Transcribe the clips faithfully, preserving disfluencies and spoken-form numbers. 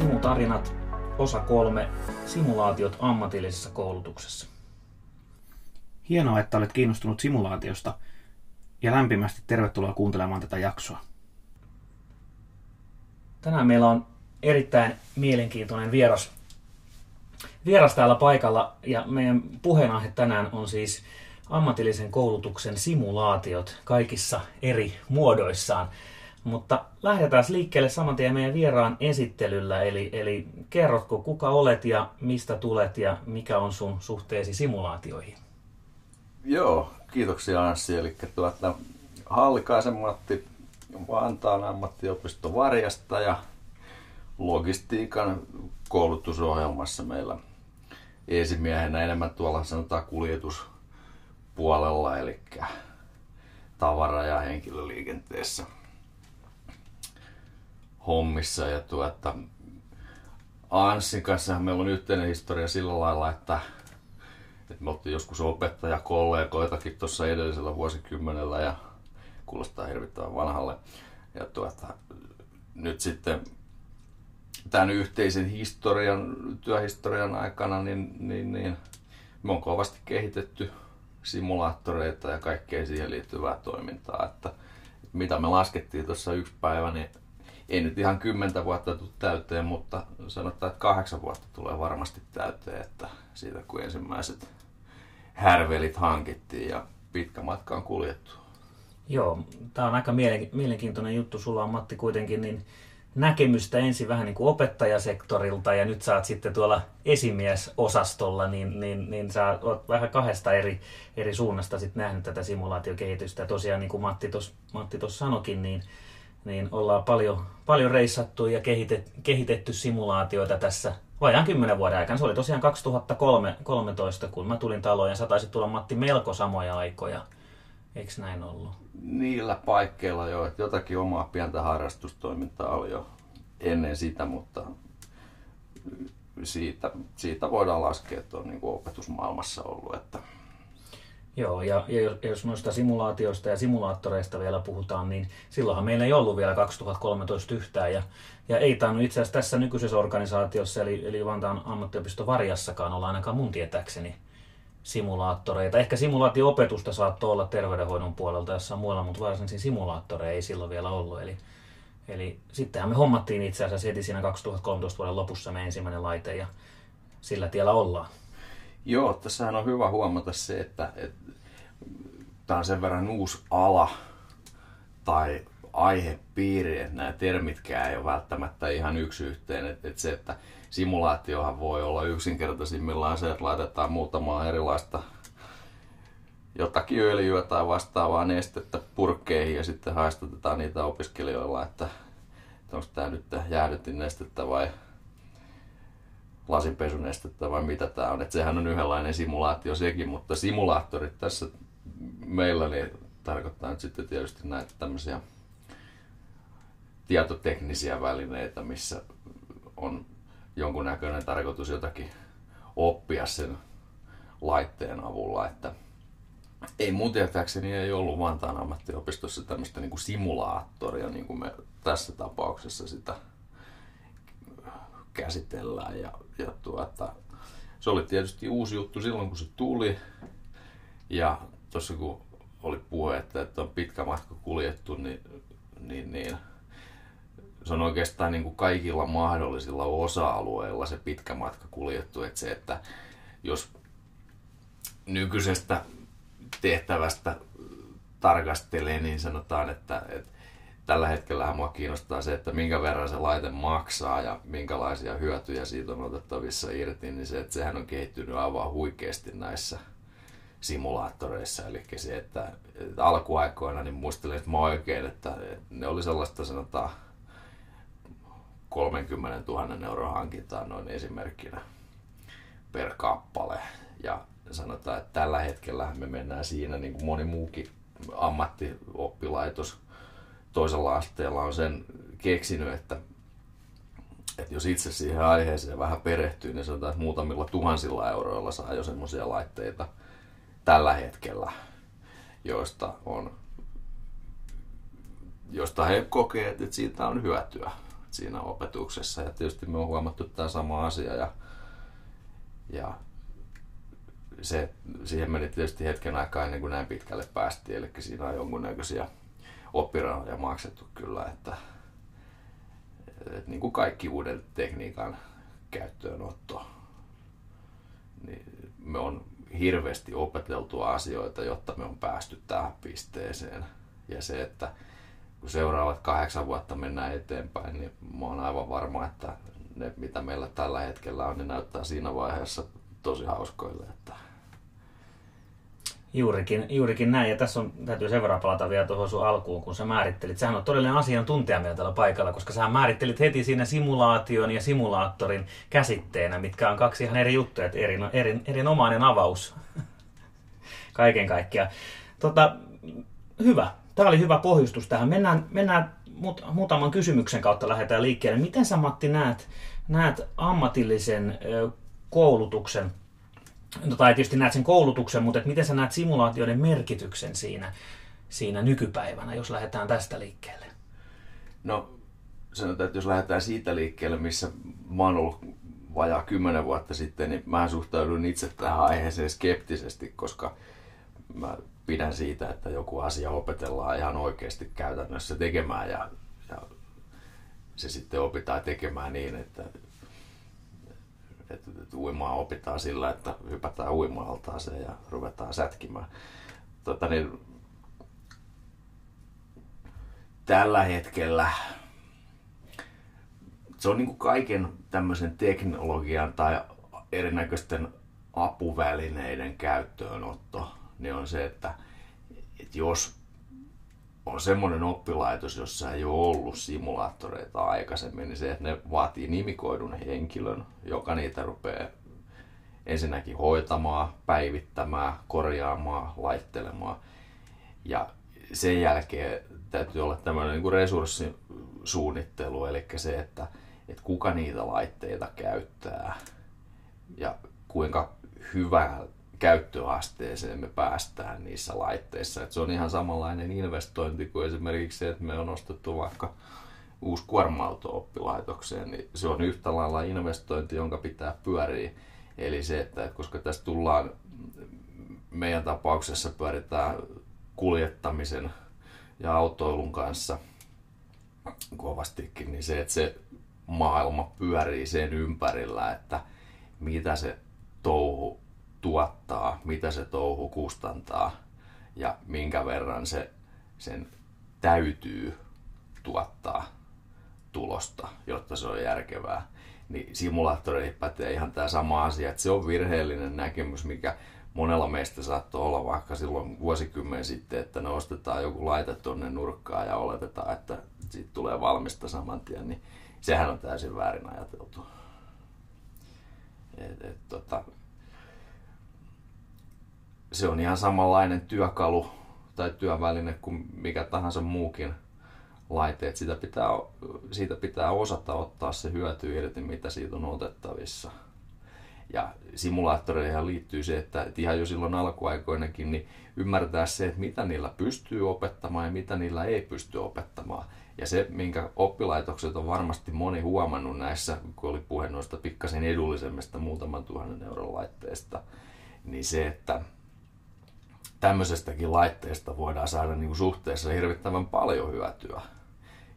Simutarinat, osa kolme, simulaatiot ammatillisessa koulutuksessa. Hienoa, että olet kiinnostunut simulaatiosta ja lämpimästi tervetuloa kuuntelemaan tätä jaksoa. Tänään meillä on erittäin mielenkiintoinen vieras, vieras täällä paikalla ja meidän puheenaihe tänään on siis ammatillisen koulutuksen simulaatiot kaikissa eri muodoissaan. Mutta lähdetään liikkeelle saman tien meidän vieraan esittelyllä, eli, eli kerrotko kuka olet ja mistä tulet ja mikä on sun suhteesi simulaatioihin? Joo, kiitoksia Anssi. Eli tuota, Hallikaisen Matti Vantaan ammattiopisto Varjasta ja logistiikan koulutusohjelmassa meillä esimiehenä enemmän tuolla sanotaan kuljetuspuolella, eli tavara- ja henkilöliikenteessä hommissa. Ja tuota, Anssin kanssa meillä on yhteinen historia sillä lailla, että, että me oltiin joskus opettajakollegoitakin tuossa edellisellä vuosikymmenellä ja kuulostaa hirvittävän vanhalle. Ja tuota, nyt sitten tämän yhteisen historian, työhistorian aikana niin, niin, niin, me on kovasti kehitetty simulaattoreita ja kaikkea siihen liittyvää toimintaa. Että, mitä me laskettiin tuossa yksi päivä, niin ei nyt ihan kymmentä vuotta tule täyteen, mutta sanotaan, että kahdeksan vuotta tulee varmasti täyteen, että siitä kun ensimmäiset härvelit hankittiin ja pitkä matka on kuljettu. Joo, tämä on aika mielenkiintoinen juttu. Sulla on, Matti, kuitenkin niin näkemystä ensin vähän niin kuin opettajasektorilta ja nyt sä oot sitten tuolla esimiesosastolla, niin, niin, niin sä oot vähän kahdesta eri, eri suunnasta sitten nähnyt tätä simulaatiokehitystä. Ja tosiaan niin kuin Matti tuossa Matti tos sanokin, niin niin ollaan paljon, paljon reissattu ja kehitetty, kehitetty simulaatioita tässä vajaan kymmenen vuoden aikana. Se oli tosiaan kaksituhattakolmetoista, kun mä tulin taloon ja sä taisit tulla, Matti, melko samoja aikoja. Eiks näin ollut? Niillä paikkeilla jo, että jotakin omaa pientä harrastustoimintaa oli jo ennen sitä, mutta siitä, siitä voidaan laskea, että on niin kuin opetusmaailmassa ollut. Että joo, ja, ja jos noista simulaatioista ja simulaattoreista vielä puhutaan, niin silloinhan meillä ei ollut vielä kaksituhattakolmetoista yhtään, ja, ja ei tainnut itse asiassa tässä nykyisessä organisaatiossa, eli, eli Vantaan ammattiopisto Varjassakaan olla ainakaan mun tietääkseni simulaattoreita. Ehkä simulaatio-opetusta saattoi olla terveydenhoidon puolelta jossain muualla, mutta varsinkin simulaattoreja ei silloin vielä ollut, eli, eli sittenhän me hommattiin itse asiassa heti siinä kaksituhattakolmetoista vuoden lopussa me ensimmäinen laite, ja sillä tiellä ollaan. Joo, tässähän on hyvä huomata se, että, että tämä on sen verran uusi ala tai aihepiiri, että nämä termitkään ei ole välttämättä ihan yksi yhteen. Että, että se, että simulaatiohan voi olla yksinkertaisimmillaan se, että laitetaan muutamaa erilaista jotakin öljyä tai vastaavaa nestettä purkkeihin ja sitten haistatetaan niitä opiskelijoilla, että, että onko tämä nyt jäähdytinnestettä vai lasinpesunestettä vai mitä tämä on. Että sehän on yhdenlainen simulaatio sekin, mutta simulaattorit tässä meillä niin tarkoittaa nyt sitten tietysti näitä tämmöisiä tietoteknisiä välineitä, missä on jonkunnäköinen tarkoitus jotakin oppia sen laitteen avulla. Että ei mun tietääkseni ei ollut Vantaan ammattiopistossa tämmöistä niin kuin simulaattoria, niin kuin me tässä tapauksessa sitä käsitellään. Ja, ja tuota, se oli tietysti uusi juttu silloin, kun se tuli. Ja tuossa kun oli puhe, että, että on pitkä matka kuljettu, niin, niin, niin se on oikeastaan niin kuin kaikilla mahdollisilla osa-alueilla se pitkä matka kuljettu. Että se, että jos nykyisestä tehtävästä tarkastelee, niin sanotaan, että, että tällä hetkellä mua kiinnostaa se, että minkä verran se laite maksaa ja minkälaisia hyötyjä siitä on otettavissa irti, niin se, että sehän on kehittynyt aivan huikeasti näissä simulaattoreissa. Eli se, että, että alkuaikoina niin muistelin, että mä oikein, että ne oli sellaista sanotaan kolmekymmentätuhatta euroa hankintaa noin esimerkkinä per kappale. Ja sanotaan, että tällä hetkellä me mennään siinä niin kuin moni muukin ammattioppilaitos toisella asteella on sen keksinyt, että, että jos itse siihen aiheeseen vähän perehtyy, niin sanotaan, että muutamilla tuhansilla euroilla saa jo semmoisia laitteita tällä hetkellä, joista, on, joista he kokee, että siitä on hyötyä. siinä opetuksessa. Ja tietysti me on huomattu tämä sama asia ja, ja se, siihen meni tietysti hetken aikaa ennen kuin näin pitkälle päästiin. Eli siinä on jonkunnäköisiä oppirahoja maksettu kyllä, että, että niin kuin kaikki uuden tekniikan käyttöönotto, niin me on hirveästi opeteltua asioita, jotta me on päästy tähän pisteeseen. Ja se, että kun seuraavat kahdeksan vuotta mennään eteenpäin, niin mä oon aivan varma, että ne mitä meillä tällä hetkellä on, niin näyttää siinä vaiheessa tosi hauskoille. Että... Juurikin, juurikin näin. Ja tässä on, täytyy sen verran palata vielä tuohon sun alkuun, kun sä määrittelit. Sähän on todellinen asiantuntija meillä tällä paikalla, koska sä määrittelit heti siinä simulaation ja simulaattorin käsitteenä, mitkä on kaksi ihan eri juttuja. Että erin, erin, erinomainen avaus kaiken kaikkiaan. Tota, hyvä. Tämä oli hyvä pohjustus tähän. Mennään, mennään muutaman kysymyksen kautta lähdetään liikkeelle. Miten sä, Matti, näet, näet ammatillisen koulutuksen, tai tietysti näet sen koulutuksen, mutta miten sä näet simulaatioiden merkityksen siinä, siinä nykypäivänä, jos lähdetään tästä liikkeelle? No sanotaan, että jos lähdetään siitä liikkeelle, missä mä oon ollut vajaa kymmenen vuotta sitten, niin mä suhtaudun itse tähän aiheeseen skeptisesti, koska mä pidän siitä, että joku asia opetellaan ihan oikeasti käytännössä tekemään ja, ja se sitten opitaan tekemään niin, että, että, että uimaa opitaan sillä, että hypätään uima-altaaseen ja ruvetaan sätkimään. Tota niin, tällä hetkellä se on niin kuin kaiken tämmöisen teknologian tai erinäköisten apuvälineiden käyttöönotto. Niin on se, että, että jos on semmoinen oppilaitos, jossa ei ole ollut simulaattoreita aikaisemmin, niin se, että ne vaatii nimikoidun henkilön, joka niitä rupeaa ensinnäkin hoitamaan, päivittämään, korjaamaan, laittelemaan. Ja sen jälkeen täytyy olla tämmöinen niin kuin resurssisuunnittelu, eli se, että, että kuka niitä laitteita käyttää ja kuinka hyvää käyttöasteeseen me päästään niissä laitteissa. Et se on ihan samanlainen investointi kuin esimerkiksi se, että me on ostettu vaikka uusi kuorma-auto oppilaitokseen, niin se on yhtä lailla investointi, jonka pitää pyöriä. Eli se, että koska tässä tullaan, meidän tapauksessa pyöritään kuljettamisen ja autoilun kanssa kovastikin, niin se, että se maailma pyörii sen ympärillä, että mitä se touhu tuottaa, mitä se touhu kustantaa ja minkä verran se, sen täytyy tuottaa tulosta, jotta se on järkevää. Niin simulaattori pätee ihan tämä sama asia, että se on virheellinen näkemys, mikä monella meistä saattoi olla vaikka silloin vuosikymmen sitten, että nostetaan joku laite tuonne nurkkaan ja oletetaan, että siitä tulee valmista saman tien, niin sehän on täysin väärin ajateltu. Et, et, tota, Se on ihan samanlainen työkalu tai työväline kuin mikä tahansa muukin laite. Et sitä pitää, siitä pitää osata ottaa se hyöty irti, mitä siitä on otettavissa. Ja simulaattoreihin liittyy se, että ihan jo silloin alkuaikoinakin niin ymmärtää se, että mitä niillä pystyy opettamaan ja mitä niillä ei pysty opettamaan. Ja se, minkä oppilaitokset on varmasti moni huomannut näissä, kun oli puhe noista pikkasen edullisemmista muutaman tuhannen euron laitteista, niin se, että tämmöisestäkin laitteesta voidaan saada niin kuin suhteessa hirvittävän paljon hyötyä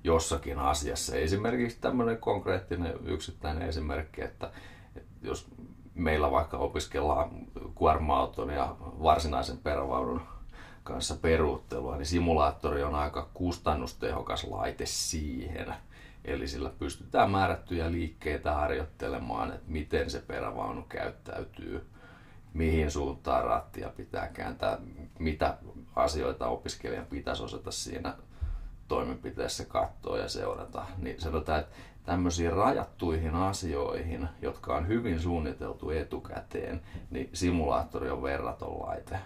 jossakin asiassa. Esimerkiksi tämmöinen konkreettinen yksittäinen esimerkki, että, että jos meillä vaikka opiskellaan kuorma-auton ja varsinaisen perävaunun kanssa peruuttelua, niin simulaattori on aika kustannustehokas laite siihen. Eli sillä pystytään määrättyjä liikkeitä harjoittelemaan, että miten se perävaunu käyttäytyy, mihin suuntaan rattia pitää kääntää, mitä asioita opiskelijan pitäisi osata siinä toimenpiteessä katsoa ja seurata. Niin sanotaan, että tämmöisiin rajattuihin asioihin, jotka on hyvin suunniteltu etukäteen, niin simulaattori on verraton laite.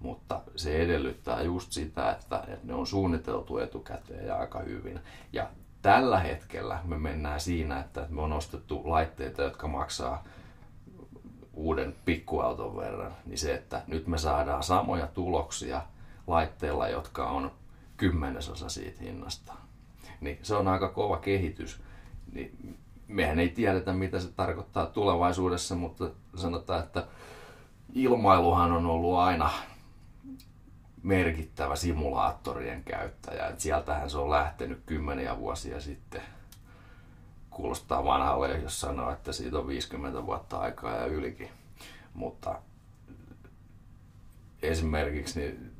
Mutta se edellyttää just sitä, että ne on suunniteltu etukäteen ja aika hyvin. Ja tällä hetkellä me mennään siinä, että me on ostettu laitteita, jotka maksaa uuden pikkuauton verran, niin se, että nyt me saadaan samoja tuloksia laitteilla, jotka on kymmenesosa siitä hinnasta. niin se on aika kova kehitys. Niin mehän ei tiedetä, mitä se tarkoittaa tulevaisuudessa, mutta sanotaan, että ilmailuhan on ollut aina merkittävä simulaattorien käyttäjä. Et sieltähän se on lähtenyt kymmeniä vuosia sitten. Kuulostaa vanhalle, jos sanoo, että siitä on viisikymmentä vuotta aikaa ja ylikin. Mutta esimerkiksi niin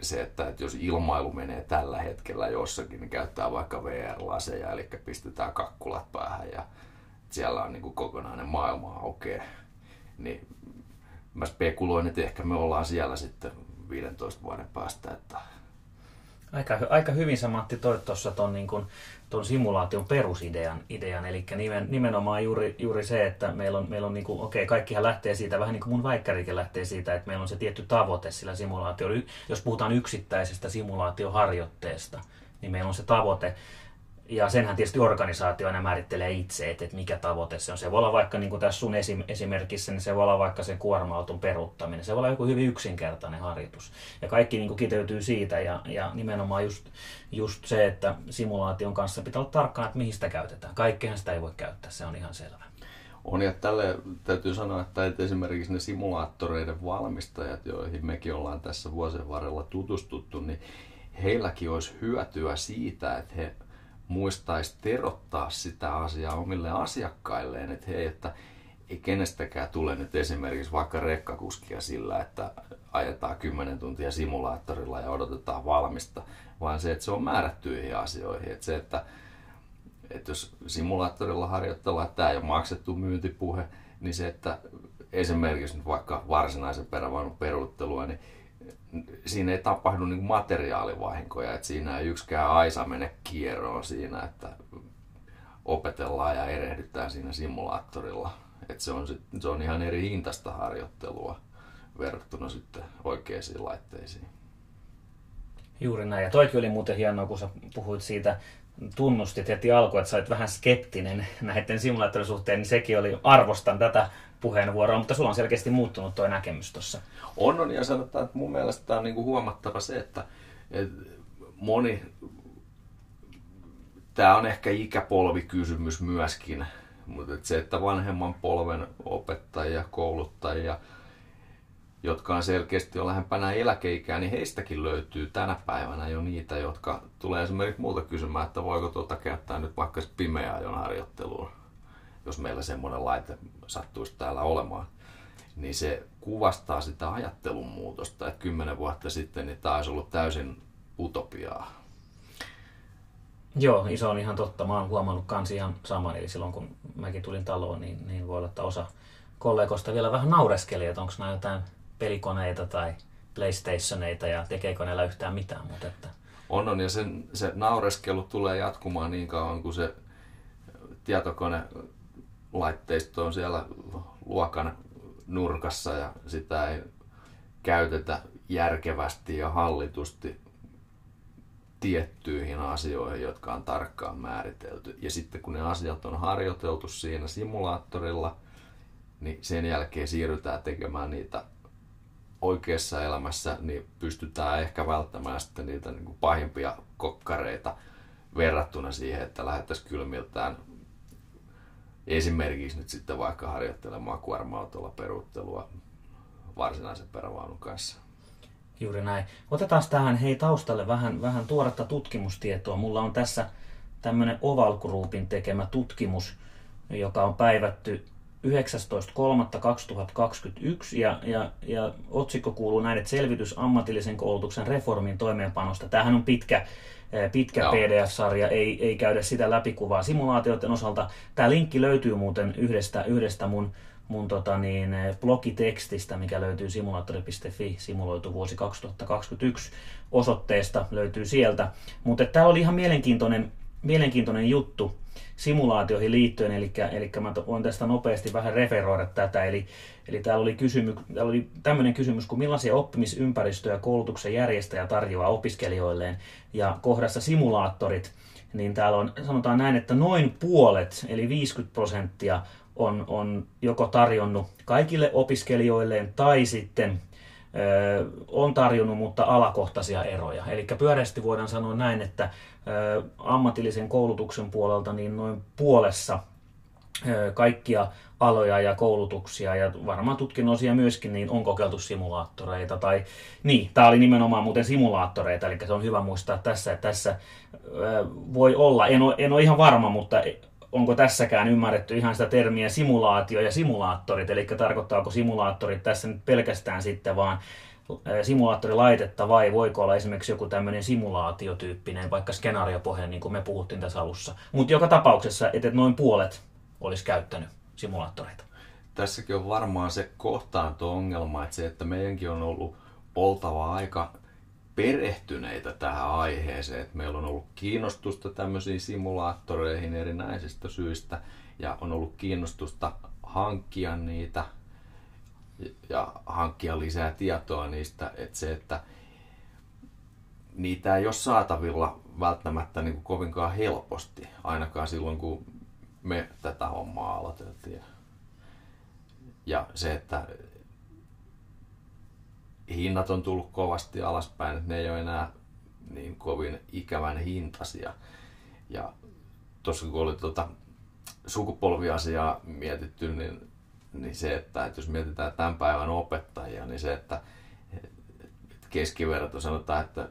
se, että, että jos ilmailu menee tällä hetkellä jossakin, niin käyttää vaikka V R-laseja, eli pistetään kakkulat päähän ja siellä on niin kuin kokonainen maailma aukeaa. Niin mä spekuloin, että ehkä me ollaan siellä sitten viidentoista vuoden päästä. Että... Aika, aika hyvin sä, Matti, toit tuossa ton, niin kun, ton simulaation perusidean, idean, eli nimen, nimenomaan juuri, juuri se, että meillä on, meillä on niin kun, okei, kaikkihan lähtee siitä, vähän niin kuin mun väikkärikin lähtee siitä, että meillä on se tietty tavoite sillä simulaatiolla. Jos puhutaan yksittäisestä simulaatioharjoitteesta, niin meillä on se tavoite. Ja senhän tietysti organisaatio aina määrittelee itse, että mikä tavoite se on. Se voi olla vaikka, niin kuin tässä sun esimerkissä, niin se voi olla vaikka sen kuorma-auton peruuttaminen. Se voi olla joku hyvin yksinkertainen harjoitus. Ja kaikki niin kuin kiteytyy siitä ja, ja nimenomaan just, just se, että simulaation kanssa pitää olla tarkkaan, että mihin sitä käytetään. Kaikkeenhan sitä ei voi käyttää, se on ihan selvä. On, ja tälle täytyy sanoa, että esimerkiksi ne simulaattoreiden valmistajat, joihin mekin ollaan tässä vuosien varrella tutustuttu, niin heilläkin olisi hyötyä siitä, että he muistaisi terottaa sitä asiaa omille asiakkailleen, että hei, että ei kenestäkään tule nyt esimerkiksi vaikka rekkakuskia sillä, että ajetaan kymmenen tuntia simulaattorilla ja odotetaan valmista, vaan se, että se on määrättyihin asioihin. Että se, että, että jos simulaattorilla harjoitellaan, että tämä ei ole maksettu myyntipuhe, niin se, että esimerkiksi nyt vaikka varsinaisen perävaunun peruuttelua, niin siinä ei tapahdu niin materiaalivahinkoja, että siinä ei yksikään aisa mene kierroon siinä, että opetellaan ja erehdytään siinä simulaattorilla. Että se on, se on ihan eri hintaista harjoittelua verrattuna sitten oikeisiin laitteisiin. Juuri näin. Ja toikin oli muuten hienoa, kun sä puhuit siitä, tunnustit heti alkuun, että sä olet vähän skeptinen näiden simulaattorin suhteen, niin sekin oli, arvostan tätä puheenvuoroa, mutta sulla on selkeästi muuttunut tuo näkemys tuossa. On, on, ja sanotaan, että mun mielestä tämä on niinku huomattava se, että et moni, tämä on ehkä ikäpolvikysymys myöskin, mutta et se, että vanhemman polven opettajia, kouluttajia, jotka on selkeästi jo lähempänä eläkeikää, niin heistäkin löytyy tänä päivänä jo niitä, jotka tulee esimerkiksi multa kysymään, että voiko tuota käyttää nyt vaikka pimeän ajon harjoitteluun, jos meillä semmoinen laite sattuisi täällä olemaan. Niin se kuvastaa sitä ajattelun muutosta, että kymmenen vuotta sitten niin tämä olisi ollut täysin utopiaa. Joo, se on ihan totta. Mä oon huomannut kans ihan saman, eli silloin kun mäkin tulin taloon, niin, niin voi olla, että osa kollegoista vielä vähän naureskeli, että onko nämä jotain pelikoneita tai PlayStationeita ja tekeekö näillä yhtään mitään. Mutta että... On, on, ja sen, se naureskelu tulee jatkumaan niin kauan, kun se tietokonelaitteisto on siellä luokan nurkassa ja sitä ei käytetä järkevästi ja hallitusti tiettyihin asioihin, jotka on tarkkaan määritelty. Ja sitten kun ne asiat on harjoiteltu siinä simulaattorilla, niin sen jälkeen siirrytään tekemään niitä oikeassa elämässä, niin pystytään ehkä välttämään sitten niitä niin kuin pahimpia kokkareita verrattuna siihen, että lähdettäisiin kylmiltään esimerkiksi nyt sitten vaikka harjoittelemaan kuorma-autolla peruuttelua varsinaisen perävaunun kanssa. Juuri näin. Otetaan tähän hei taustalle vähän, vähän tuoretta tutkimustietoa. Mulla on tässä tämmöinen Oval Groupin tekemä tutkimus, joka on päivätty yhdeksästoista kolmatta kaksituhattakaksikymmentäyksi ja, ja, ja otsikko kuuluu näin, että selvitys ammatillisen koulutuksen reformin toimeenpanosta. Tämähän on pitkä, pitkä no. P D F-sarja, ei, ei käydä sitä läpikuvaa simulaatioiden osalta. Tämä linkki löytyy muuten yhdestä, yhdestä mun, mun tota niin, blogitekstistä, mikä löytyy simulaattori piste fi, simuloitu vuosi kaksituhattakaksikymmentäyksi osoitteesta, löytyy sieltä. Mutta tämä oli ihan mielenkiintoinen, mielenkiintoinen juttu simulaatioihin liittyen, eli, eli mä voin tästä nopeasti vähän referoida tätä. Eli, eli täällä oli, kysymy, täällä oli tämmöinen kysymys, kun millaisia oppimisympäristöjä koulutuksen järjestäjä tarjoaa opiskelijoilleen, ja kohdassa simulaattorit, niin täällä on, sanotaan näin, että noin puolet, eli viisikymmentä prosenttia on, on joko tarjonnut kaikille opiskelijoilleen tai sitten on tarjonnut, mutta alakohtaisia eroja. Eli pyöreästi voidaan sanoa näin, että ammatillisen koulutuksen puolelta niin noin puolessa kaikkia aloja ja koulutuksia ja varmaan tutkinnosia myöskin, niin on kokeiltu simulaattoreita. Tai, niin, tämä oli nimenomaan muuten simulaattoreita, eli se on hyvä muistaa tässä, että tässä voi olla, en ole, en ole ihan varma, mutta onko tässäkään ymmärretty ihan sitä termiä simulaatio ja simulaattorit, eli tarkoittaako simulaattorit tässä nyt pelkästään sitten vaan simulaattorilaitetta vai voiko olla esimerkiksi joku tämmöinen simulaatiotyyppinen, vaikka skenaariopohja, niin kuin me puhuttiin tässä alussa. Mutta joka tapauksessa, että noin puolet olisi käyttänyt simulaattoreita. Tässäkin on varmaan se kohtaanto-ongelma, että se, että meidänkin on ollut oltava aika perehtyneitä tähän aiheeseen, että meillä on ollut kiinnostusta tämmöisiin simulaattoreihin erinäisistä syistä ja on ollut kiinnostusta hankkia niitä ja hankkia lisää tietoa niistä, että se, että niitä ei ole saatavilla välttämättä niin kuin kovinkaan helposti, ainakaan silloin kun me tätä hommaa aloiteltiin. Ja se, että hinnat on tullut kovasti alaspäin, että ne ei ole enää niin kovin ikävän hintaisia. Ja tuossa kun oli tuota sukupolviasiaa mietitty, niin, niin se, että, että jos mietitään tämän päivän opettajia, niin se, että, että keskiverto sanotaan, että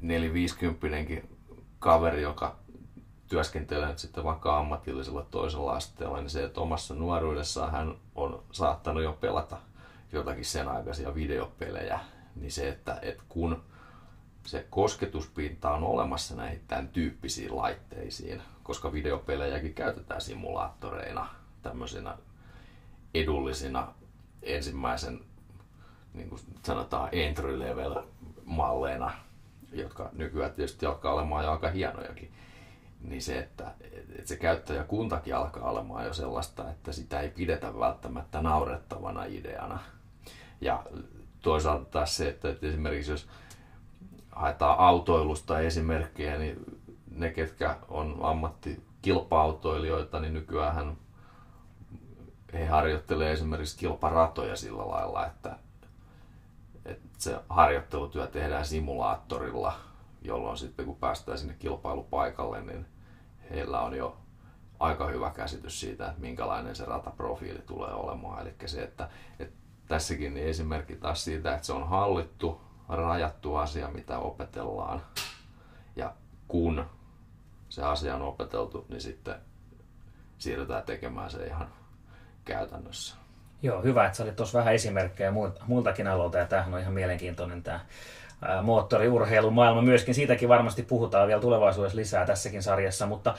neliviisikymppinenkin kaveri, joka työskentelee nyt sitten vaikka ammatillisella toisella asteella, niin se, että omassa nuoruudessaan hän on saattanut jo pelata jotakin sen aikaisia videopelejä, niin se, että, että kun se kosketuspinta on olemassa näihin tämän tyyppisiin laitteisiin, koska videopelejäkin käytetään simulaattoreina tämmöisenä edullisina ensimmäisen, niin kuin sanotaan, entry level malleina, jotka nykyään tietysti alkaa olemaan jo aika hienojakin, niin se, että, että se käyttäjäkuntakin alkaa olemaan jo sellaista, että sitä ei pidetä välttämättä naurettavana ideana. Ja toisaalta taas se, että, että esimerkiksi jos haetaan autoilusta esimerkkejä, niin ne, ketkä on ammattikilpa-autoilijoita, niin nykyään he harjoittelee esimerkiksi kilparatoja sillä lailla, että, että se harjoittelutyö tehdään simulaattorilla, jolloin sitten kun päästään sinne kilpailupaikalle, niin heillä on jo aika hyvä käsitys siitä, että minkälainen se rataprofiili tulee olemaan. Eli se, että, että tässäkin niin esimerkki taas siitä, että se on hallittu, rajattu asia, mitä opetellaan. Ja kun se asia on opeteltu, niin sitten siirrytään tekemään se ihan käytännössä. Joo, hyvä, että sä olit tuossa vähän esimerkkejä muiltakin aloilta, ja tämähän on ihan mielenkiintoinen tämä moottoriurheilun maailma myöskin. Siitäkin varmasti puhutaan vielä tulevaisuudessa lisää tässäkin sarjassa, mutta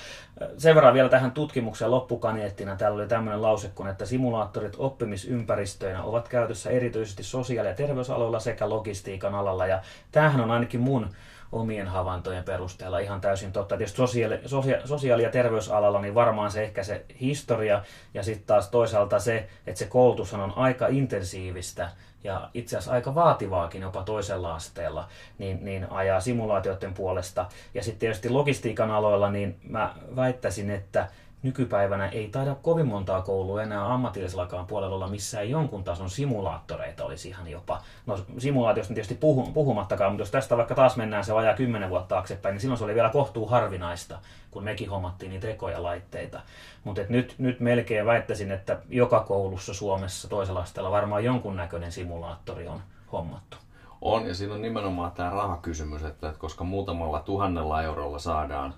sen verran vielä tähän tutkimuksen loppukaneettina. Täällä oli tämmöinen lause, kun että simulaattorit oppimisympäristöinä ovat käytössä erityisesti sosiaali- ja terveysaloilla sekä logistiikan alalla, ja tämähän on ainakin mun omien havaintojen perusteella ihan täysin totta. Tietysti sosiaali-, sosia- sosiaali- ja terveysalalla niin varmaan se ehkä se historia ja sitten taas toisaalta se, että se koulutus on aika intensiivistä ja itse asiassa aika vaativaakin jopa toisella asteella, niin, niin ajaa simulaatioiden puolesta. Ja sitten tietysti logistiikan aloilla niin mä väittäisin, että nykypäivänä ei taida kovin montaa koulua enää ammatillisellakaan puolella olla, missä ei jonkun tason simulaattoreita olisi ihan jopa. No simulaatiosta tietysti puhu, puhumattakaan, mutta jos tästä vaikka taas mennään se vajaa kymmenen vuotta taaksepäin, niin silloin se oli vielä kohtuu harvinaista, kun mekin hommattiin niitä ekoja laitteita. Mutta nyt, nyt melkein väittäisin, että joka koulussa Suomessa toisella asteella varmaan jonkunnäköinen simulaattori on hommattu. On, ja siinä on nimenomaan tämä rahakysymys, että koska muutamalla tuhannella eurolla saadaan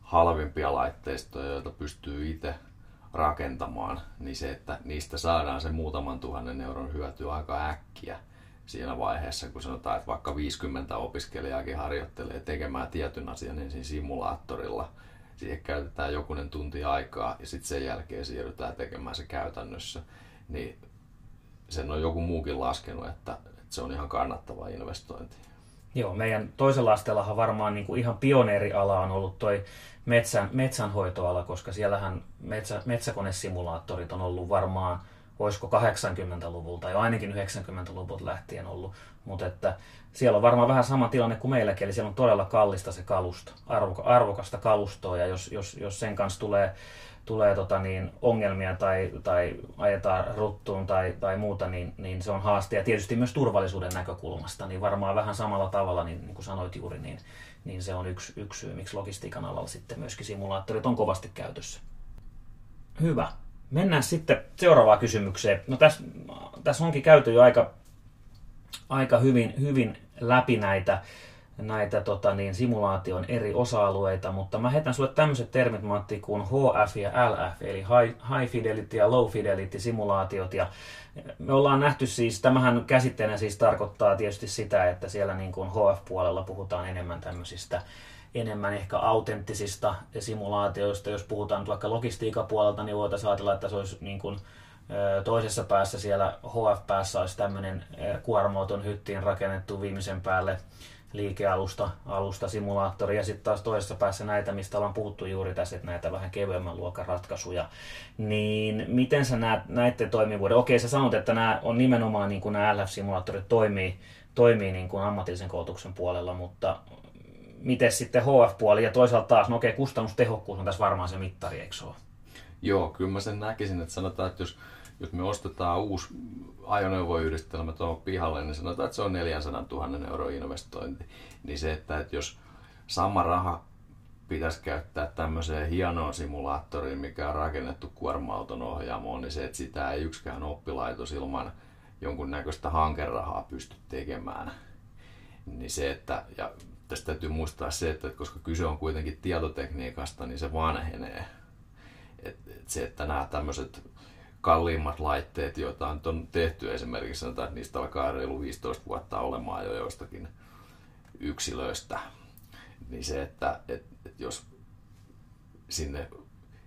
halvimpia laitteistoja, joita pystyy itse rakentamaan, niin se, että niistä saadaan se muutaman tuhannen euron hyöty aika äkkiä siinä vaiheessa, kun sanotaan, että vaikka viisikymmentä opiskelijaakin harjoittelee tekemään tietyn asian ensin simulaattorilla. Siihen käytetään jokunen tunti aikaa ja sitten sen jälkeen siirrytään tekemään se käytännössä. Niin sen on joku muukin laskenut, että, että se on ihan kannattava investointi. Joo, meidän toisella asteellahan varmaan niin kuin ihan pioneeriala on ollut toi metsän, metsänhoitoala, koska siellähän metsä, metsäkonesimulaattorit on ollut varmaan, olisiko kahdeksankymmentäluvulta ja ainakin yhdeksänkymmentäluvulta lähtien ollut. Mutta että siellä on varmaan vähän sama tilanne kuin meilläkin, eli siellä on todella kallista se kalusto, arvokasta kalustoa, ja jos, jos, jos sen kanssa tulee tulee tota niin, ongelmia tai, tai ajetaan ruttuun tai, tai muuta, niin, niin se on haaste. Ja tietysti myös turvallisuuden näkökulmasta, niin varmaan vähän samalla tavalla, niin, niin kuin sanoit juuri, niin, niin se on yksi, yksi syy, miksi logistiikan alalla sitten myöskin simulaattorit on kovasti käytössä. Hyvä. Mennään sitten seuraavaan kysymykseen. No tässä, tässä onkin käyty jo aika, aika hyvin, hyvin läpi näitä, näitä tota niin, simulaation eri osa-alueita, mutta mä heitän sulle tämmöiset termit, Matti, kuin H F ja L F, eli High, high Fidelity ja Low Fidelity simulaatiot. Ja me ollaan nähty siis, tämähän käsitteenä siis tarkoittaa tietysti sitä, että siellä niin kuin H F-puolella puhutaan enemmän tämmöisistä enemmän ehkä autenttisista simulaatioista. Jos puhutaan vaikka logistiikapuolelta, niin voitaisiin ajatella, että se olisi niin kuin toisessa päässä siellä H F-päässä olisi tämmöinen kuorma-auton hyttiin rakennettu viimeisen päälle liikealusta alusta simulaattori, ja sitten taas toisessa päässä näitä, mistä ollaan puhuttu juuri tässä, että näitä vähän kevyemmän luokan ratkaisuja. Niin miten sä näet näiden toimivuuden? Okei, sä sanot, että nämä on nimenomaan niin kuin nämä L F-simulaattorit toimii, toimii niin kuin ammatillisen koulutuksen puolella, mutta miten sitten H F-puoli ja toisaalta taas, no okei, kustannustehokkuus on tässä varmaan se mittari, eikö se ole? Joo, kyllä mä sen näkisin, että sanotaan, että jos, jos me ostetaan uusi ajoneuvoyhdistelmä tuohon pihalle, niin sanotaan, että se on neljäsataa tuhatta euroa investointi. Niin se, että, että jos sama raha pitäisi käyttää tämmöiseen hienoon simulaattoriin, mikä on rakennettu kuorma-auton ohjaamoon, niin se, että sitä ei yksikään oppilaitos ilman jonkunnäköistä hankerahaa pysty tekemään. Niin se, että, ja tästä täytyy muistaa se, että koska kyse on kuitenkin tietotekniikasta, niin se vanhenee. Et, et se, että nämä tämmöiset kalliimmat laitteet, joita on tehty esimerkiksi, sanotaan, että niistä alkaa reilu viisitoista vuotta olemaan jo joistakin yksilöistä, niin se, että et, et jos sinne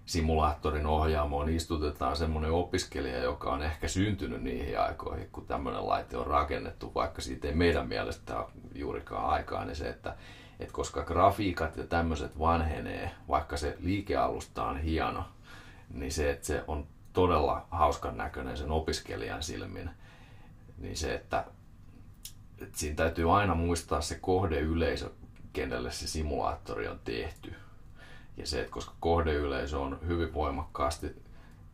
simulaattorin ohjaamoon istutetaan semmoinen opiskelija, joka on ehkä syntynyt niihin aikoihin, kun tämmöinen laite on rakennettu, vaikka siitä ei meidän mielestä ole juurikaan aikaa, niin se, että et koska grafiikat ja tämmöiset vanhenee, vaikka se liikealusta on hieno, niin se, että se on todella hauskan näköinen sen opiskelijan silmin, niin se, että, että siinä täytyy aina muistaa se kohdeyleisö, kenelle se simulaattori on tehty. Ja se, että koska kohdeyleisö on hyvin voimakkaasti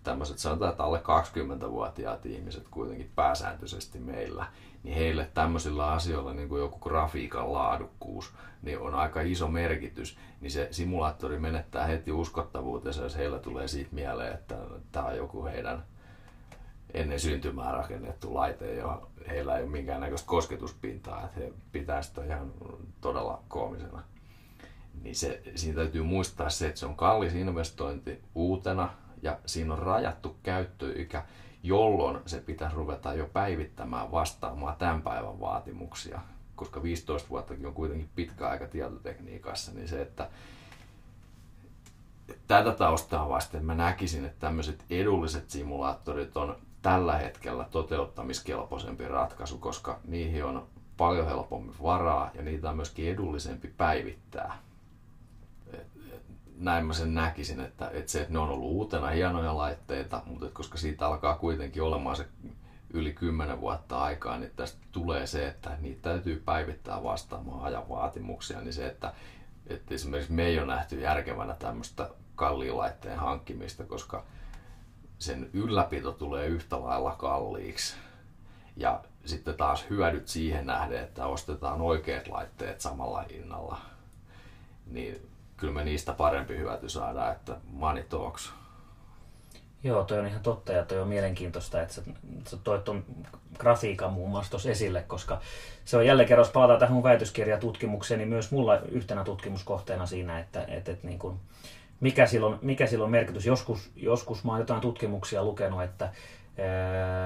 tämmöiset, sanotaan, että alle kaksikymmentävuotiaat ihmiset kuitenkin pääsääntöisesti meillä, niin heille tämmöisillä asioilla, niin kuin joku grafiikan laadukkuus, niin on aika iso merkitys, niin se simulaattori menettää heti uskottavuutensa, jos heillä tulee siitä mieleen, että tämä on joku heidän ennen syntymää rakennettu laite, johon heillä ei ole minkäännäköistä kosketuspintaa, että he pitää sitä ihan todella koomisena. Niin se, siinä täytyy muistaa se, että se on kallis investointi uutena, ja siinä on rajattu käyttöikä, jolloin se pitäisi ruveta jo päivittämään vastaamaan tämän päivän vaatimuksia. Koska viisitoista vuottakin on kuitenkin pitkä aika tietotekniikassa, niin se, että tätä taustaa vasten mä näkisin, että tämmöiset edulliset simulaattorit on tällä hetkellä toteuttamiskelpoisempi ratkaisu, koska niihin on paljon helpommin varaa ja niitä on myöskin edullisempi päivittää. Näin mä sen näkisin, että, että se, että ne on ollut uutena hienoja laitteita, mutta koska siitä alkaa kuitenkin olemaan se yli kymmenen vuotta aikaa, niin tästä tulee se, että niitä täytyy päivittää vastaamaan ajan vaatimuksia, niin se, että, että esimerkiksi me ei ole nähty järkevänä tämmöistä kalliin laitteen hankkimista, koska sen ylläpito tulee yhtä lailla kalliiksi. Ja sitten taas hyödyt siihen nähden, että ostetaan oikeat laitteet samalla hinnalla. Niin kyllä me niistä parempi hyöty saadaan, että money talks. Joo, toi on ihan totta ja toi on mielenkiintoista, että sä, sä toit ton grafiikan muun muassa tuossa esille, koska se on jälleen kerran, jos palataan tähän mun väitöskirjatutkimukseen, niin myös mulla yhtenä tutkimuskohteena siinä, että et, et niin kun, mikä silloin mikä silloin merkitys. Joskus, joskus mä oon jotain tutkimuksia lukenut, että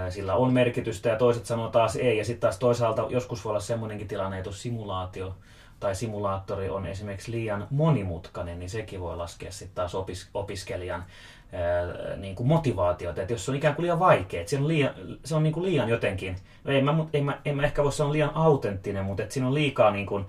sillä on merkitystä ja toiset sanoo taas ei. Ja sitten taas toisaalta joskus voi olla semmoinenkin tilanne, että jos simulaatio tai simulaattori on esimerkiksi liian monimutkainen, niin sekin voi laskea sitten taas opis- opiskelijan ää, niin kuin motivaatiota. Että jos se on ikään kuin liian vaikea, että on liian, se on niin kuin liian jotenkin, no en, mä, en, mä, en mä ehkä voi sanoa liian autenttinen, mutta että siinä on liikaa niin kuin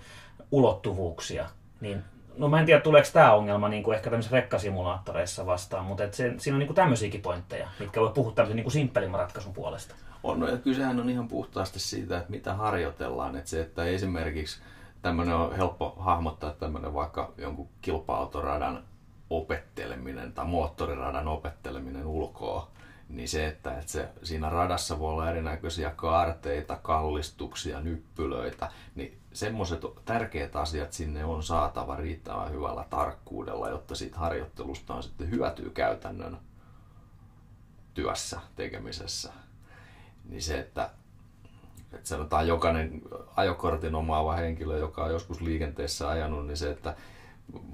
ulottuvuuksia. Niin, no mä en tiedä, tuleeko tämä ongelma niin kuin ehkä tämmöisissä rekkasimulaattoreissa vastaan, mutta että se, siinä on niin kuin tämmöisiäkin pointteja, mitkä voi puhua tämmöisen niin kuin simppelimmän ratkaisun puolesta. On, no, ja kysehän on ihan puhtaasti siitä, että mitä harjoitellaan. Että se, että esimerkiksi tämmöinen on helppo hahmottaa tämmöinen vaikka jonkun kilpa-autoradan opetteleminen tai moottoriradan opetteleminen ulkoa, niin se, että, että se, siinä radassa voi olla erinäköisiä kaarteita, kallistuksia, nyppylöitä, niin semmoiset tärkeät asiat sinne on saatava riittävän hyvällä tarkkuudella, jotta siitä harjoittelusta on sitten hyötyä käytännön työssä, tekemisessä. Niin se, että, että sanotaan jokainen ajokortin omaava henkilö, joka on joskus liikenteessä ajanut, niin se, että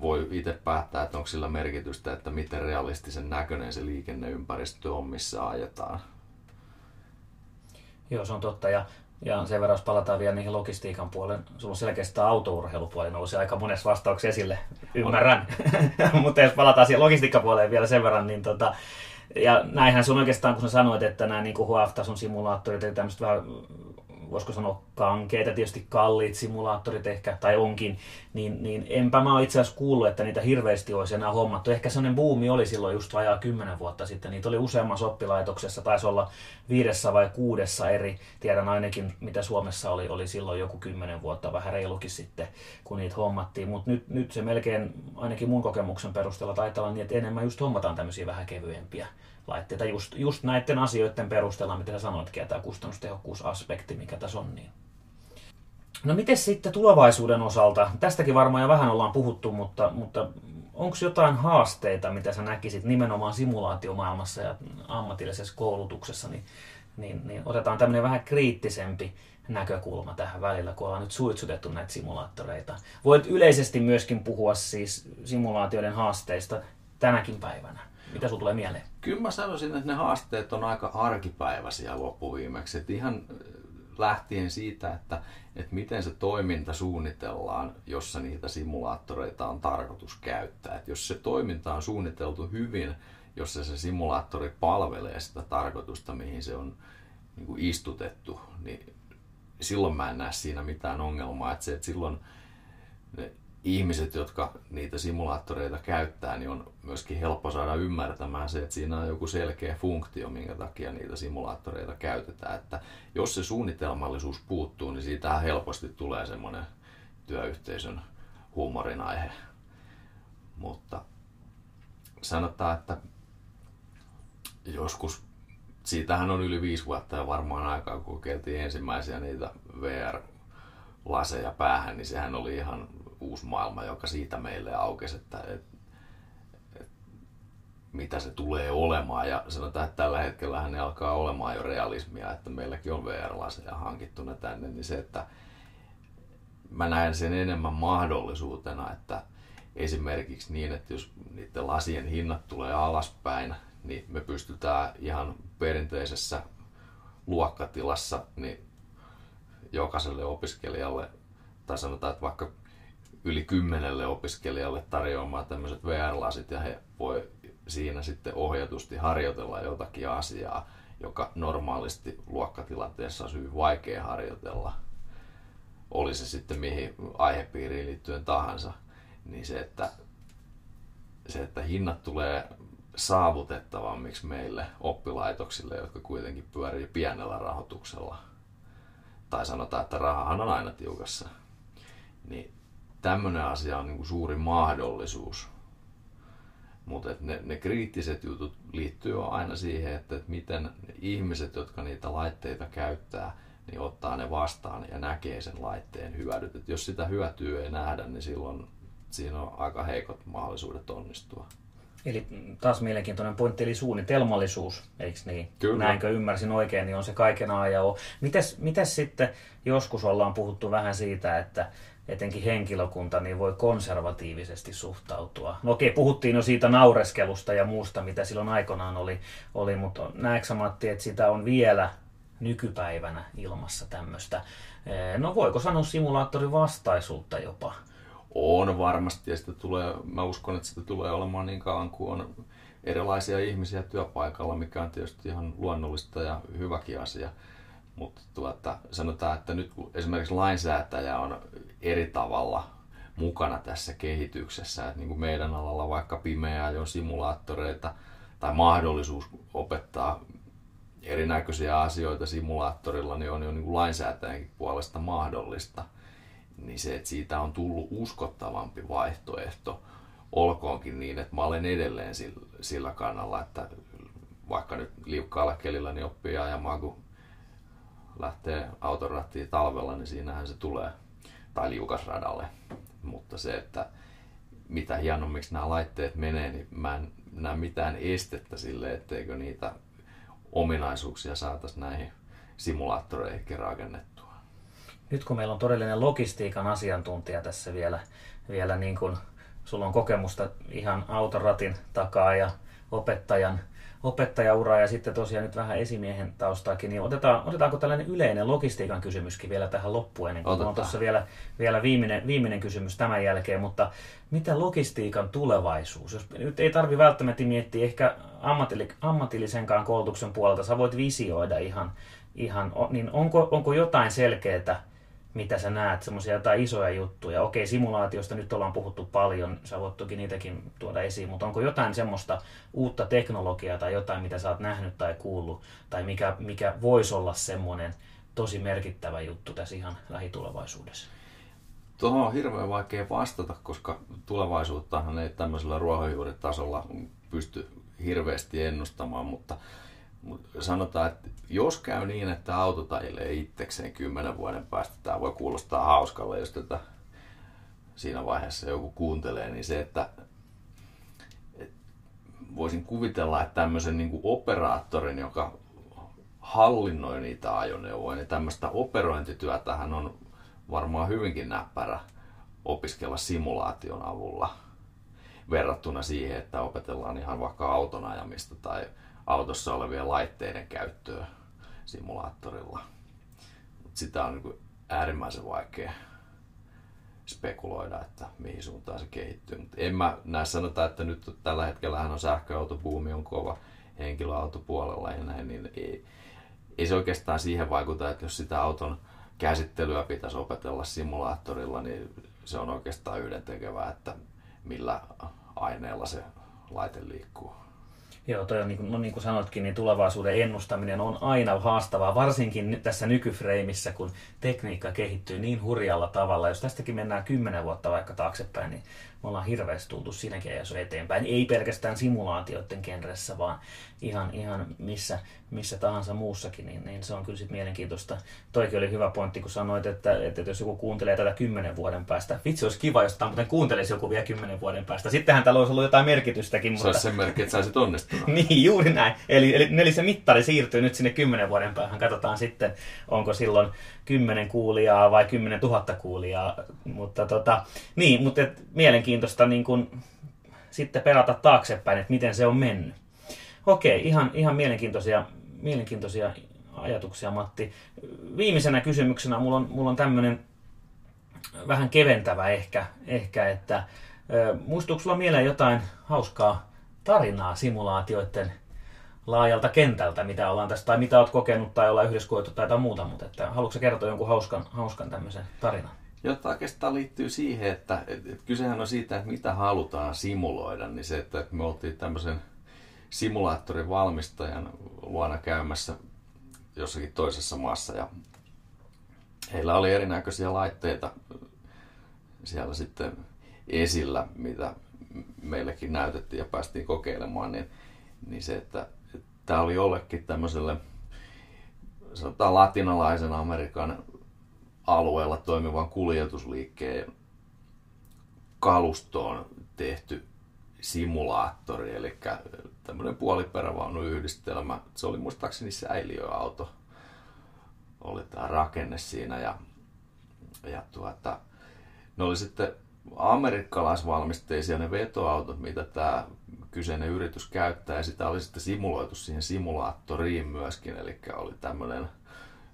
voi itse päättää, että onko sillä merkitystä, että miten realistisen näköinen se liikenneympäristö on, missä ajetaan. Joo, se on totta. Ja, ja sen verran, jos palataan vielä niihin logistiikan puolen, sulla on selkeästi tämä autourheilupuoli nousi aika monessa vastauksessa esille, ymmärrän. Mutta jos palataan siihen logistiikkapuoleen vielä sen verran, niin tota, ja näinhän sun oikeastaan, kun sä sanoit, että nämä niin H F-tason simulaattorit ja tämmöiset vähän, voisiko sanoa kankeita, tietysti kalliit simulaattorit ehkä, tai onkin, niin, niin enpä mä itse asiassa kuullut, että niitä hirveästi olisi enää hommattu. Ehkä sellainen buumi oli silloin just vajaa kymmenen vuotta sitten. Niitä oli useammassa oppilaitoksessa, taisi olla viidessä vai kuudessa eri. Tiedän ainakin, mitä Suomessa oli, oli silloin joku kymmenen vuotta, vähän reilukin sitten, kun niitä hommattiin. Mutta nyt, nyt se melkein, ainakin mun kokemuksen perusteella, taitaa olla niin, että enemmän just hommataan tämmöisiä vähän kevyempiä laitteita just, just näiden asioiden perusteella, mitä sä sanoitkin, tämä kustannustehokkuusaspekti, mikä tässä on. Niin. No miten sitten tulevaisuuden osalta? Tästäkin varmaan jo vähän ollaan puhuttu, mutta, mutta onko jotain haasteita, mitä sä näkisit nimenomaan simulaatiomaailmassa ja ammatillisessa koulutuksessa? Niin, niin, niin otetaan tämmöinen vähän kriittisempi näkökulma tähän välillä, kun ollaan nyt suitsutettu näitä simulaattoreita. Voit yleisesti myöskin puhua siis simulaatioiden haasteista tänäkin päivänä. Mitä sinulla tulee mieleen? Kyllä mä sanoisin, että ne haasteet on aika arkipäiväisiä loppuviimeksi. Et ihan lähtien siitä, että, että miten se toiminta suunnitellaan, jossa niitä simulaattoreita on tarkoitus käyttää. Et jos se toiminta on suunniteltu hyvin, jossa se simulaattori palvelee sitä tarkoitusta, mihin se on niin kuin istutettu, niin silloin mä en näe siinä mitään ongelmaa. Et se, että silloin ne ihmiset, jotka niitä simulaattoreita käyttää, niin on myöskin helppo saada ymmärtämään se, että siinä on joku selkeä funktio, minkä takia niitä simulaattoreita käytetään. Että jos se suunnitelmallisuus puuttuu, niin siitähän helposti tulee semmoinen työyhteisön huumorin aihe. Mutta sanotaan, että joskus, siitähän on yli viisi vuotta ja varmaan aikaa, kun kokeiltiin ensimmäisiä niitä V R-laseja päähän, niin sehän oli ihan uusi maailma, joka siitä meille aukesi, että, että, että mitä se tulee olemaan. Ja sanotaan, että tällä hetkellä ne alkaa olemaan jo realismia, että meilläkin on V R-laseja hankittuna tänne, niin se, että mä näen sen enemmän mahdollisuutena, että esimerkiksi niin, että jos niiden lasien hinnat tulee alaspäin, niin me pystytään ihan perinteisessä luokkatilassa niin jokaiselle opiskelijalle, tai sanotaan, että vaikka yli kymmenelle opiskelijalle tarjoamaan tämmöiset V R-lasit, ja he voi siinä sitten ohjatusti harjoitella jotakin asiaa, joka normaalisti luokkatilanteessa on hyvin vaikea harjoitella. Oli se sitten mihin aihepiiriin liittyen tahansa, niin se, että, se, että hinnat tulee saavutettavammiksi meille oppilaitoksille, jotka kuitenkin pyörii pienellä rahoituksella. Tai sanotaan, että rahahan on aina tiukassa. Niin tämmöinen asia on niinku suuri mahdollisuus, mutta ne, ne kriittiset jutut liittyy aina siihen, että et miten ihmiset, jotka niitä laitteita käyttää, niin ottaa ne vastaan ja näkee sen laitteen hyödyt. Et jos sitä hyötyä ei nähdä, niin silloin siinä on aika heikot mahdollisuudet onnistua. Eli taas mielenkiintoinen pointti, eli suunnitelmallisuus, eikö niin? Kyllä. Näinkö ymmärsin oikein, niin on se kaiken A ja O. Mites, mites sitten joskus ollaan puhuttu vähän siitä, että etenkin henkilökunta niin voi konservatiivisesti suhtautua. No okei, puhuttiin jo siitä naureskelusta ja muusta, mitä silloin aikanaan oli, oli mutta näetkö, Matti, että sitä on vielä nykypäivänä ilmassa tämmöistä, no voiko sanoa simulaattorin vastaisuutta jopa? On varmasti, ja sitä tulee, mä uskon, että sitä tulee olemaan niin kauan kuin on erilaisia ihmisiä työpaikalla, mikä on tietysti ihan luonnollista ja hyväkin asia. Mutta tuota, sanotaan, että nyt kun esimerkiksi lainsäätäjä on eri tavalla mukana tässä kehityksessä, että niin kuin meidän alalla vaikka pimeää jo simulaattoreita tai mahdollisuus opettaa erinäköisiä asioita simulaattorilla, niin on jo niin kuin lainsäätäjänkin puolesta mahdollista. Niin se, että siitä on tullut uskottavampi vaihtoehto olkoonkin niin, että mä olen edelleen sillä, sillä kannalla, että vaikka nyt liukkaalla kelillä niin oppii ajamaan, kun lähtee autorattiin talvella, niin siinähän se tulee, tai liukasradalle. Mutta se, että mitä hienommiksi nämä laitteet menee, niin mä en näe mitään estettä sille, etteikö niitä ominaisuuksia saataisiin näihin simulaattoreihin rakennettua. Nyt kun meillä on todellinen logistiikan asiantuntija tässä vielä, vielä niin kuin sulla on kokemusta ihan autoratin takaa ja opettajan, opettajauraa ja sitten tosiaan nyt vähän esimiehen taustaakin, niin otetaan, otetaanko tällainen yleinen logistiikan kysymyskin vielä tähän loppuun ennen kuin on tuossa vielä, vielä viimeinen, viimeinen kysymys tämän jälkeen, mutta mitä logistiikan tulevaisuus? Jos, nyt ei tarvitse välttämättä miettiä ehkä ammatillisenkaan koulutuksen puolelta, sä voit visioida ihan, ihan niin onko, onko jotain selkeää, mitä sä näet, semmoisia jotain isoja juttuja? Okei, simulaatiosta nyt ollaan puhuttu paljon, sä voit toki niitäkin tuoda esiin, mutta onko jotain semmoista uutta teknologiaa tai jotain, mitä sä oot nähnyt tai kuullut, tai mikä, mikä voisi olla semmoinen tosi merkittävä juttu tässä ihan lähitulevaisuudessa? Tuohon on hirveän vaikea vastata, koska tulevaisuuttahan ei tämmöisellä ruohonjuuritasolla pysty hirveästi ennustamaan, mutta sanotaan, että jos käy niin, että auto tailee itsekseen kymmenen vuoden päästä, tämä voi kuulostaa hauskalle, jos tätä siinä vaiheessa joku kuuntelee, niin se, että et voisin kuvitella, että tämmöisen niin kuin operaattorin, joka hallinnoi niitä ajoneuvoja, niin tämmöistä operointityötähän on varmaan hyvinkin näppärä opiskella simulaation avulla verrattuna siihen, että opetellaan ihan vaikka auton ajamista tai autossa olevien laitteiden käyttöä simulaattorilla. Mut sitä on niin äärimmäisen vaikea spekuloida, että mihin suuntaan se kehittyy. Mut en mä näe sanota, että nyt tällä hetkellä on sähköautobuumi on kova henkilöautopuolella ja näin, niin ei, ei se oikeastaan siihen vaikuta, että jos sitä auton käsittelyä pitäisi opetella simulaattorilla, niin se on oikeastaan yhdentekevää, että millä aineella se laite liikkuu. Joo, toi on, niin kuin, no niin kuin sanotkin, niin tulevaisuuden ennustaminen on aina haastavaa, varsinkin tässä nykyfreimissä, kun tekniikka kehittyy niin hurjalla tavalla. Jos tästäkin mennään kymmenen vuotta vaikka taaksepäin, niin me ollaan hirveästi tultu siinäkin ajassa eteenpäin. Ei pelkästään simulaatioiden genressä, vaan ihan, ihan missä, missä tahansa muussakin, niin, niin se on kyllä sitten mielenkiintoista. Toikin oli hyvä pointti, kun sanoit, että, että jos joku kuuntelee tätä kymmenen vuoden päästä, vitsi olisi kiva, jos tämä muuten kuuntelisi joku vielä kymmenen vuoden päästä. Sittenhän täällä olisi ollut jotain merkitystäkin. Se mutta olisi sen merkki, että saisit onnistua. Niin, juuri näin. Eli, eli, eli se mittari siirtyy nyt sinne kymmenen vuoden päähän. Katsotaan sitten, onko silloin kymmenen kuulijaa vai kymmenen tuhatta kuulijaa. Mutta, tota, niin, mutta et, mielenkiintoista niin kun, sitten pelata taaksepäin, että miten se on mennyt. Okei, ihan, ihan mielenkiintoisia, mielenkiintoisia ajatuksia, Matti. Viimeisenä kysymyksenä mulla on, mulla on tämmöinen vähän keventävä ehkä, ehkä että muistuuko sulla mieleen jotain hauskaa tarinaa simulaatioiden laajalta kentältä, mitä ollaan tässä, tai mitä olet kokenut tai ollaan yhdessä koettu tai jotain muuta, mutta että haluatko kertoa jonkun hauskan, hauskan tämmöisen tarinan? Jotta oikeastaan liittyy siihen, että et, et kysehän on siitä, että mitä halutaan simuloida, niin se, että me oltiin tämmöisen simulaattorin valmistajan luona käymässä jossakin toisessa maassa ja heillä oli erinäköisiä laitteita siellä sitten esillä, mitä meillekin näytettiin ja päästiin kokeilemaan, niin, niin se, että tämä oli jollekin tämmöiselle sanotaan latinalaisen Amerikan alueella toimivan kuljetusliikkeen kalustoon tehty simulaattori, eli tämmöinen puoliperävaunuyhdistelmä. Se oli muistaakseni säiliöauto, oli tämä rakenne siinä ja, ja tuota, ne oli sitten amerikkalaisvalmisteisia ne vetoautot, mitä tämä kyseinen yritys käyttää, ja sitä oli sitten simuloitu siihen simulaattoriin myöskin, eli oli tämmöinen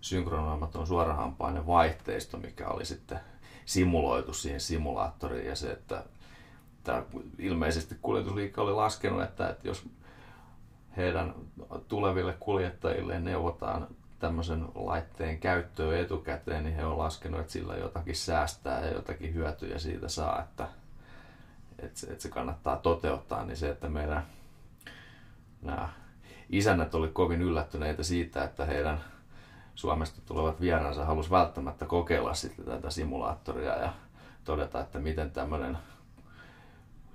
synkronoimaton suorahampainen vaihteisto, mikä oli sitten simuloitu siihen simulaattoriin, ja se, että tämä ilmeisesti kuljetusliike oli laskenut, että, että jos heidän tuleville kuljettajille neuvotaan tämmöisen laitteen käyttöön etukäteen, niin he on laskenut, että sillä jotakin säästää ja jotakin hyötyjä siitä saa, että, että, se, että se kannattaa toteuttaa, niin se, että meidän nämä isännät oli kovin yllättyneitä siitä, että heidän Suomesta tulevat vieraansa halusi välttämättä kokeilla sitten tätä simulaattoria ja todeta, että miten tämmöinen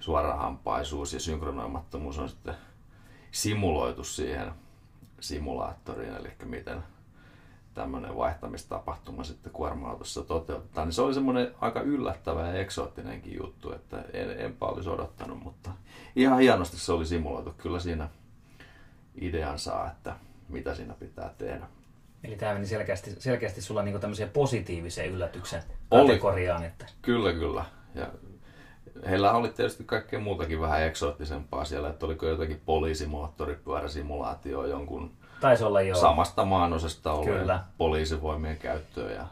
suorahampaisuus ja synkronoimattomuus on sitten simuloitu siihen simulaattoriin, eli miten tämmöinen vaihtamistapahtuma sitten kuorma-autossa toteutetaan. Niin se oli semmoinen aika yllättävä ja eksoottinenkin juttu, että en, enpä olisi odottanut, mutta ihan hienosti se oli simuloitu kyllä siinä ideansa, että mitä siinä pitää tehdä. Eli tämä meni selkeästi, selkeästi sulla niinku tämmöiseen positiiviseen yllätyksen kategoriaan. Että... Kyllä, kyllä. Ja heillä oli tietysti kaikkea muutakin vähän eksoottisempaa siellä, että oliko jotakin poliisimoottoripyöräsimulaatio jonkun taisi olla jo samasta maanosasta olleen poliisivoimien käyttöön ja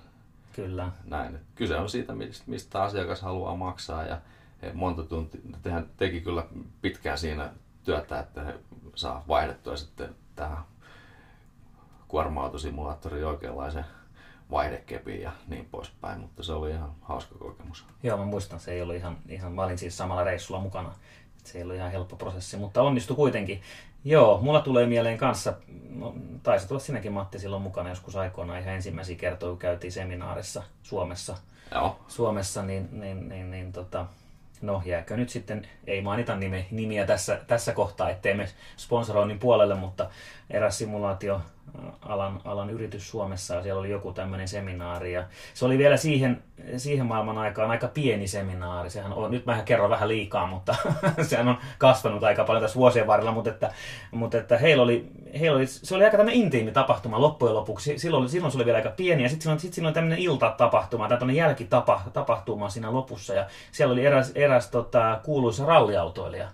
kyllä. Näin. Kyse on siitä, mistä asiakas haluaa maksaa, ja he monta tuntia tehän teki kyllä pitkään siinä työtä, että he saa vaihdettua sitten tähän kuorma-autosimulaattoriin oikeanlaisen vaihdekepiin ja niin poispäin, mutta se oli ihan hauska kokemus. Joo, mä muistan, se ei ollut ihan, ihan mä olin siis samalla reissulla mukana. Se ei ollut ihan helppo prosessi, mutta onnistui kuitenkin. Joo, mulla tulee mieleen kanssa, no, taisi tulla sinäkin Matti silloin mukana joskus aikoinaan ihan ensimmäisiä kertoja, kun käytiin seminaarissa Suomessa. Joo. Suomessa, niin, niin, niin, niin tota, no jääkö nyt sitten, ei mainita nime, nimiä tässä, tässä kohtaa, ettei me sponsoroinnin puolelle, mutta eräs simulaatioalan alan yritys Suomessa, ja siellä oli joku tämmöinen seminaari, ja se oli vielä siihen, siihen maailman aikaan aika pieni seminaari, sehän on, nyt mä kerron vähän liikaa, mutta sehän on kasvanut aika paljon tässä vuosien varrella, mutta että, mutta että heillä oli, heillä oli, se oli aika tämmöinen intiimi tapahtuma loppujen lopuksi, silloin, silloin se oli vielä aika pieni, ja sitten sit siinä oli tämmöinen iltatapahtuma, tai tämmöinen jälkitapahtuma siinä lopussa, ja siellä oli eräs, eräs tota, kuuluisa ralliautoilija,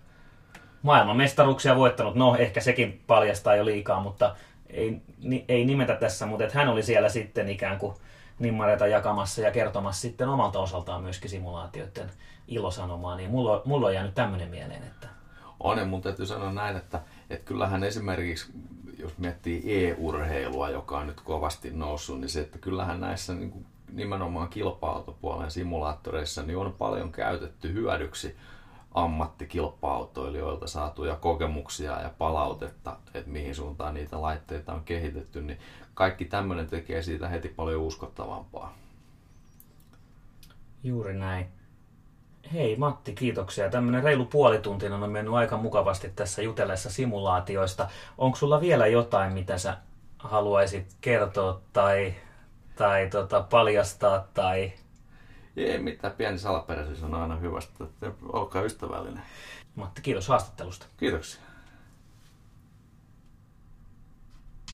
maailmanmestaruuksia voittanut, no ehkä sekin paljastaa jo liikaa, mutta ei, ni, ei nimetä tässä, mutta että hän oli siellä sitten ikään kuin nimmareita jakamassa ja kertomassa sitten omalta osaltaan myöskin simulaatioiden ilosanomaa, niin mulla, mulla on jäänyt tämmöinen mieleen, että... On, mun täytyy sanoa näin, että, että kyllähän esimerkiksi, jos miettii e-urheilua, joka on nyt kovasti noussut, niin se, että kyllähän näissä niin kuin nimenomaan kilpa-autopuolen simulaattoreissa niin on paljon käytetty hyödyksi ammattikilpa-autoilijoilta saatuja kokemuksia ja palautetta, että mihin suuntaan niitä laitteita on kehitetty, niin kaikki tämmöinen tekee siitä heti paljon uskottavampaa. Juuri näin. Hei Matti, kiitoksia. Tämmöinen reilu puolituntinen on mennyt aika mukavasti tässä jutellessa simulaatioista. Onko sulla vielä jotain, mitä sä haluaisit kertoa tai, tai tota, paljastaa tai... Ei mitään, pieni salaperäisyys on aina hyvästä. Olkaa ystävällinen. Matti, kiitos haastattelusta. Kiitoksia.